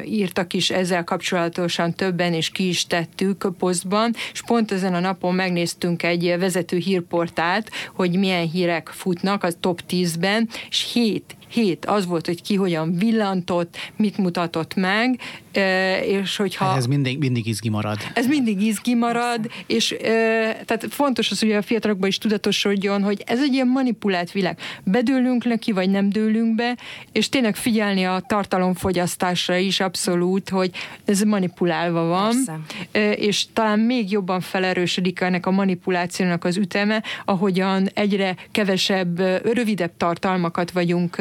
Írtak is ezzel kapcsolatosan többen, és ki is tettük posztban, és pont ezen a napon megnéztünk egy vezető hírportált, hogy milyen hírek futnak a top tízben, és hét Hét, az volt, hogy ki hogyan villantott, mit mutatott meg, és hogyha... Ez mindig, mindig izgi marad. Ez mindig izgi marad, és tehát fontos az, hogy a fiatalokban is tudatosodjon, hogy ez egy ilyen manipulált világ. Bedőlünk neki, vagy nem dőlünk be, és tényleg figyelni a tartalomfogyasztásra is abszolút, hogy ez manipulálva van, persze. És talán még jobban felerősödik ennek a manipulációnak az üteme, ahogyan egyre kevesebb, rövidebb tartalmakat vagyunk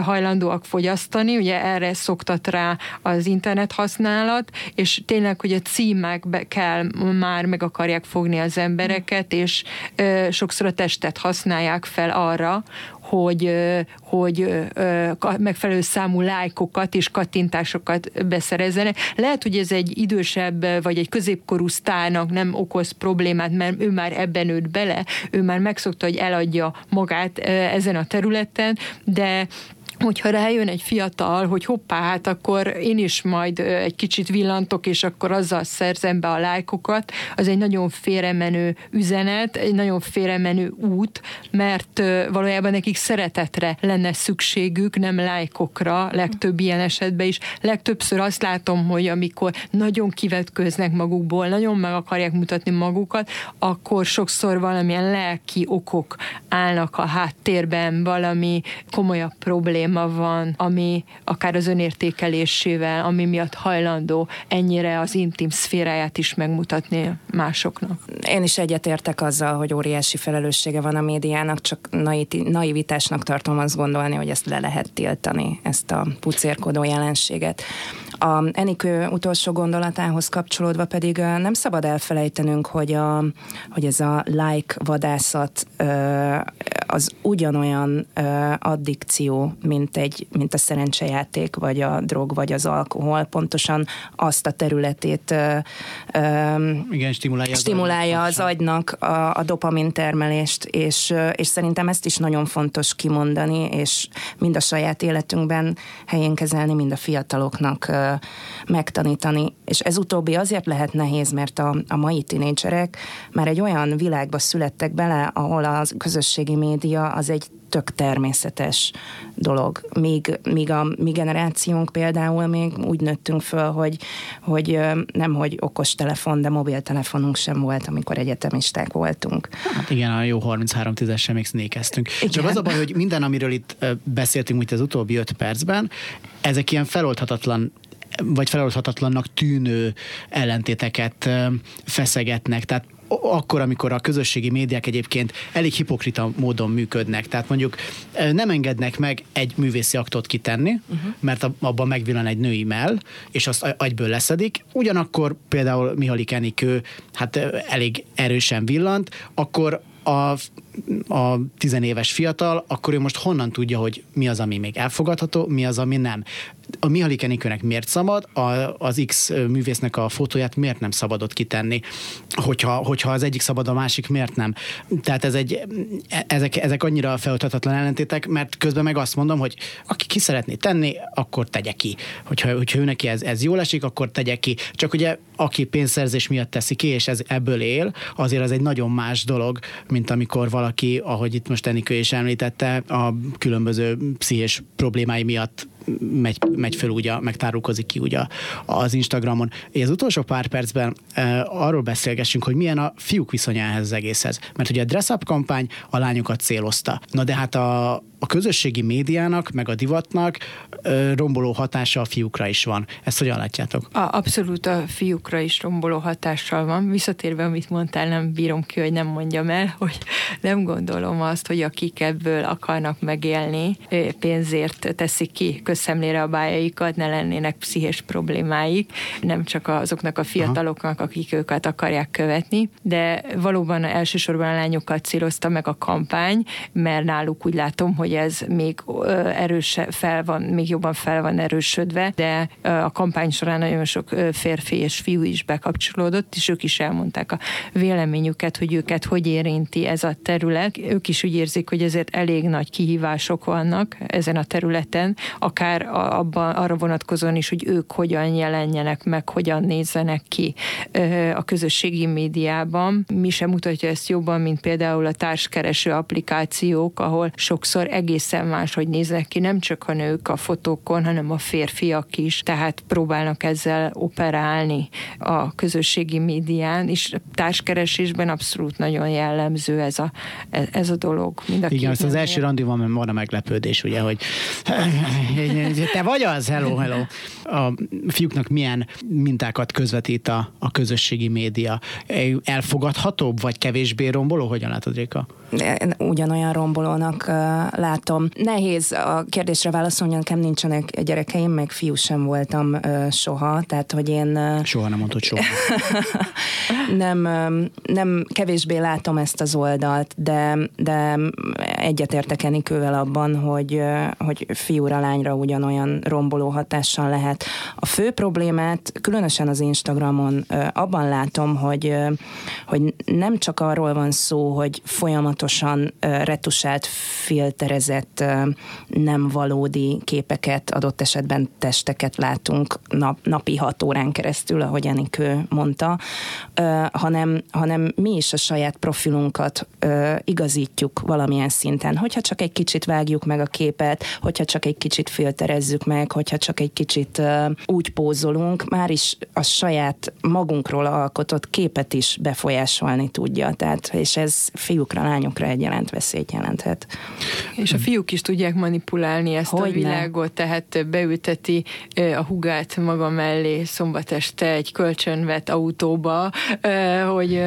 hajlandóak fogyasztani, ugye erre szoktat rá az internet használat, és tényleg, hogy a címekbe kell már meg akarják fogni az embereket, és ö, sokszor a testet használják fel arra, hogy, hogy megfelelő számú lájkokat és kattintásokat beszerezzenek. Lehet, hogy ez egy idősebb, vagy egy középkorú sztárnak nem okoz problémát, mert ő már ebben nőtt bele, ő már megszokta, hogy eladja magát ezen a területen, de hogyha rájön egy fiatal, hogy hoppá, hát akkor én is majd egy kicsit villantok, és akkor azzal szerzem be a lájkokat, az egy nagyon félremenő üzenet, egy nagyon félremenő út, mert valójában nekik szeretetre lenne szükségük, nem lájkokra, legtöbb ilyen esetben is. Legtöbbször azt látom, hogy amikor nagyon kivetköznek magukból, nagyon meg akarják mutatni magukat, akkor sokszor valamilyen lelki okok állnak a háttérben, valami komolyabb probléma van, ami akár az önértékelésével, ami miatt hajlandó ennyire az intim szféráját is megmutatni másoknak. Én is egyetértek azzal, hogy óriási felelőssége van a médiának, csak nai- naivitásnak tartom azt gondolni, hogy ezt le lehet tiltani, ezt a pucérkodó jelenséget. A Enikő utolsó gondolatához kapcsolódva pedig nem szabad elfelejtenünk, hogy, a, hogy ez a like vadászat az ugyanolyan addikció, mint, egy, mint a szerencsejáték, vagy a drog, vagy az alkohol. Pontosan azt a területét igen, stimulálja, stimulálja az agynak a, a dopamin termelést, és, és szerintem ezt is nagyon fontos kimondani, és mind a saját életünkben helyén kezelni, mind a fiataloknak megtanítani. És ez utóbbi azért lehet nehéz, mert a, a mai tinédzserek már egy olyan világba születtek bele, ahol a közösségi média az egy tök természetes dolog. Míg, míg a mi generációnk például még úgy nőttünk föl, hogy, hogy nem, hogy okostelefon, de mobiltelefonunk sem volt, amikor egyetemisták voltunk. Hát igen, a jó harminchárom tízessel még snékeztünk. Csak az a baj, hogy minden, amiről itt beszéltünk úgy az utóbbi öt percben, ezek ilyen feloldhatatlan vagy feloldhatatlannak tűnő ellentéteket feszegetnek. Tehát akkor, amikor a közösségi médiák egyébként elég hipokrita módon működnek. Tehát mondjuk nem engednek meg egy művészi aktot kitenni, uh-huh. mert abban megvillan egy női mell, és azt agyből leszedik. Ugyanakkor például Mihalik Enikő hát elég erősen villant, akkor a, a tizenéves fiatal, akkor ő most honnan tudja, hogy mi az, ami még elfogadható, mi az, ami nem. A Mihalik Enikőnek miért szabad, a, az X művésznek a fotóját miért nem szabadott kitenni, hogyha, hogyha az egyik szabad, a másik miért nem. Tehát ez egy, ezek, ezek annyira feloldhatatlan ellentétek, mert közben meg azt mondom, hogy aki ki szeretné tenni, akkor tegye ki. Hogyha, hogyha ő neki ez, ez jól esik, akkor tegye ki. Csak ugye, aki pénzszerzés miatt teszi ki, és ez, ebből él, azért az egy nagyon más dolog, mint amikor valaki, ahogy itt most Enikő is említette, a különböző pszichés problémái miatt megy, megy föl úgy, a, megtárulkozik ki úgy a, az Instagramon. És az utolsó pár percben e, arról beszélgessünk, hogy milyen a fiúk viszonya ehhez az egészhez. Mert ugye a Dress Up kampány a lányokat célozta. Na de hát a, a közösségi médiának, meg a divatnak e, romboló hatása a fiúkra is van. Ezt hogyan látjátok? A, abszolút a fiúkra is romboló hatással van. Visszatérve, amit mondtál, nem bírom ki, hogy nem mondjam el, hogy nem gondolom azt, hogy akik ebből akarnak megélni, pénzért teszik ki szemlére a bájaikat, ne lennének pszichés problémáik, nem csak azoknak a fiataloknak, akik őket akarják követni, de valóban elsősorban a lányokat célozta meg a kampány, mert náluk úgy látom, hogy hogy ez még erőse, fel van, még jobban fel van erősödve, de a kampány során nagyon sok férfi és fiú is bekapcsolódott, és ők is elmondták a véleményüket, hogy őket hogy érinti ez a terület. Ők is úgy érzik, hogy ezért elég nagy kihívások vannak ezen a területen, akár abban, arra vonatkozóan is, hogy ők hogyan jelenjenek meg, hogyan nézzenek ki a közösségi médiában. Mi sem mutatja ezt jobban, mint például a társkereső applikációk, ahol sokszor egészen máshogy néznek ki, nem csak a nők a fotókon, hanem a férfiak is, tehát próbálnak ezzel operálni a közösségi médián, és társkeresésben abszolút nagyon jellemző ez a, ez a dolog. Igen, azt az első randival van, van a meglepődés, ugye, hogy te vagy az, hello, hello. A fiúknak milyen mintákat közvetít a, a közösségi média? Elfogadhatóbb, vagy kevésbé romboló? Hogyan látod, Réka? Ugyanolyan rombolónak uh, látom. Nehéz a kérdésre válaszolni, nekem nincsenek gyerekeim, meg fiú sem voltam uh, soha, tehát hogy én... Uh, soha nem mondtad soha. nem, um, nem kevésbé látom ezt az oldalt, de, de egyetértek Enikővel abban, hogy, uh, hogy fiúra, lányra ugyanolyan romboló hatással lehet. A fő problémát, különösen az Instagramon uh, abban látom, hogy, uh, hogy nem csak arról van szó, hogy folyamatos retusált, filterezett, nem valódi képeket, adott esetben testeket látunk nap, napi hat órán keresztül, ahogy Enikő mondta, hanem, hanem mi is a saját profilunkat igazítjuk valamilyen szinten. Hogyha csak egy kicsit vágjuk meg a képet, hogyha csak egy kicsit filterezzük meg, hogyha csak egy kicsit úgy pózolunk, már is a saját magunkról alkotott képet is befolyásolni tudja. Tehát, és ez fiúkra, lányokra egyaránt veszélyt jelenthet. És a fiúk is tudják manipulálni ezt Hogyne. a világot, tehát beülteti a hugát maga mellé szombat este egy kölcsönvett autóba, hogy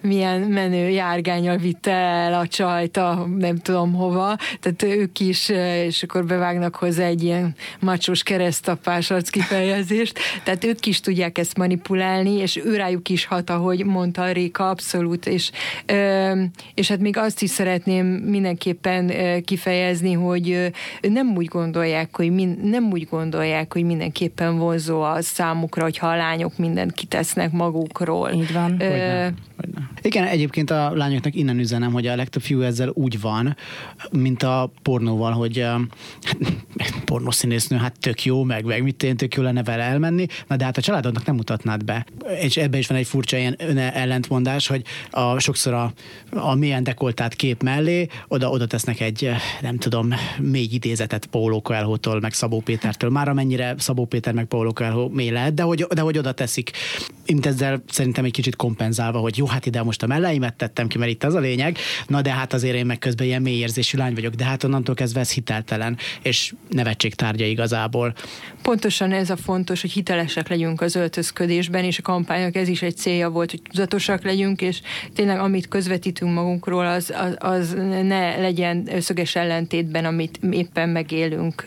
milyen menő járgánnyal vitte el a csajt a nem tudom hova, tehát ők is, és akkor bevágnak hozzá egy ilyen macsos keresztapás arckifejezést, tehát ők is tudják ezt manipulálni, és ő rájuk is hat, ahogy mondta Réka, abszolút, és és hát még azt is szeretném mindenképpen kifejezni, hogy nem úgy gondolják, hogy, min, nem úgy gondolják, hogy mindenképpen vonzó a számukra, hogyha a lányok mindent kitesznek magukról. Így van. Ö, Hogyne. Hogyne. Igen, egyébként a lányoknak innen üzenem, hogy a legtöbb fiú ezzel úgy van, mint a pornóval, hogy hát, pornószínésznő, hát tök jó, meg, meg mit én, tök jó lenne vele elmenni, na de hát a családodnak nem mutatnád be. És ebben is van egy furcsa ilyen ellentmondás, hogy a, sokszor a a milyen dekoltált kép mellé, oda, oda tesznek egy, nem tudom, mély idézetet Paulo Coelho-tól, meg Szabó Pétertől. Már amennyire Szabó Péter meg Paulo Coelho mély lehet, de hogy, de hogy oda teszik. Mint ezzel szerintem egy kicsit kompenzálva, hogy jó, hát ide most a melleimet tettem ki, mert itt az a lényeg, na de hát azért én meg közben ilyen mély érzésű lány vagyok, de hát onnantól kezdve ez hiteltelen, és nevetség tárgya igazából. Pontosan ez a fontos, hogy hitelesek legyünk az öltözködésben, és a kampánynak ez is egy célja volt, hogy tudatosak legyünk, és tényleg amit közvetítünk magunkról, az, az, az ne legyen szöges ellentétben, amit éppen megélünk,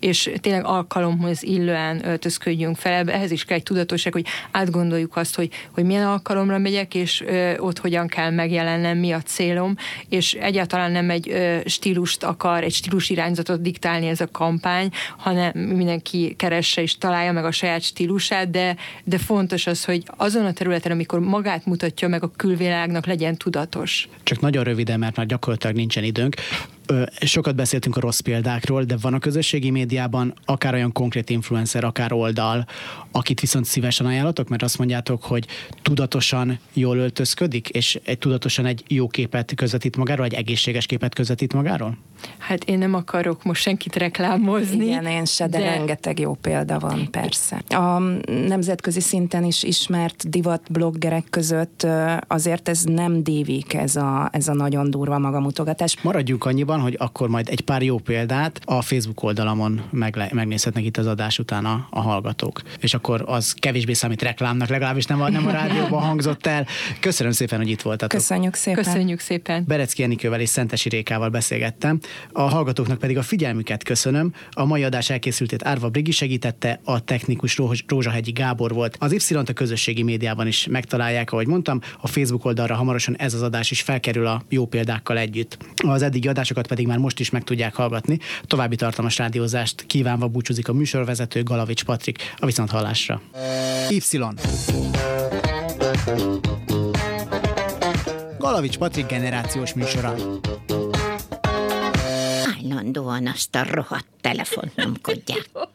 és tényleg alkalomhoz illően öltözködjünk fel. Ehhez is kell egy tudatosság, hogy átgondoljuk azt, hogy, hogy milyen alkalomra megyek, és ott hogyan kell megjelennem, mi a célom, és egyáltalán nem egy stílust akar, egy stílus irányzatot diktálni ez a kampány, hanem mindenki keresse és találja meg a saját stílusát, de, de fontos az, hogy azon a területen, amikor magát mutatja meg a külvilágnak, legyen tudatos. Csak nagyon röviden, mert már gyakorlatilag nincsen időnk. Sokat beszéltünk a rossz példákról, de van a közösségi médiában akár olyan konkrét influencer, akár oldal, akit viszont szívesen ajánlatok, mert azt mondjátok, hogy tudatosan jól öltözködik, és egy tudatosan egy jó képet közvetít magáról, egy egészséges képet közvetít magáról? Hát én nem akarok most senkit reklámozni. Igen, én se, de, de... rengeteg jó példa van, persze. A nemzetközi szinten is ismert divatbloggerek között azért ez nem dívik, ez a, ez a nagyon durva magamutogatás. Maradjunk annyiban, hogy akkor majd egy pár jó példát a Facebook oldalamon megle- megnézhetnek itt az adás után a, a hallgatók. És akkor az kevésbé számít reklámnak, legalábbis nem a, nem a rádióban hangzott el. Köszönöm szépen, hogy itt voltatok. Köszönjük szépen. Köszönjük szépen. Bereczki Enikővel és Szentesi Rékával beszélgettem. A hallgatóknak pedig a figyelmüket köszönöm. A mai adás elkészültét Árva Brigi segítette, a technikus Rózs- Rózsahegyi Gábor volt. Az Y-t a közösségi médiában is megtalálják, ahogy mondtam. A Facebook oldalra hamarosan ez az adás is felkerül a jó példákkal együtt. Az eddigi adásokat adásunkat pedig már most is meg tudják hallgatni. További tartalmas rádiózást kívánva búcsúzik a műsorvezető, Galavics Patrik. A viszonthallásra. Y. Galavics Patrik generációs műsora. Állandóan azt a rohadt telefont nyomkodják.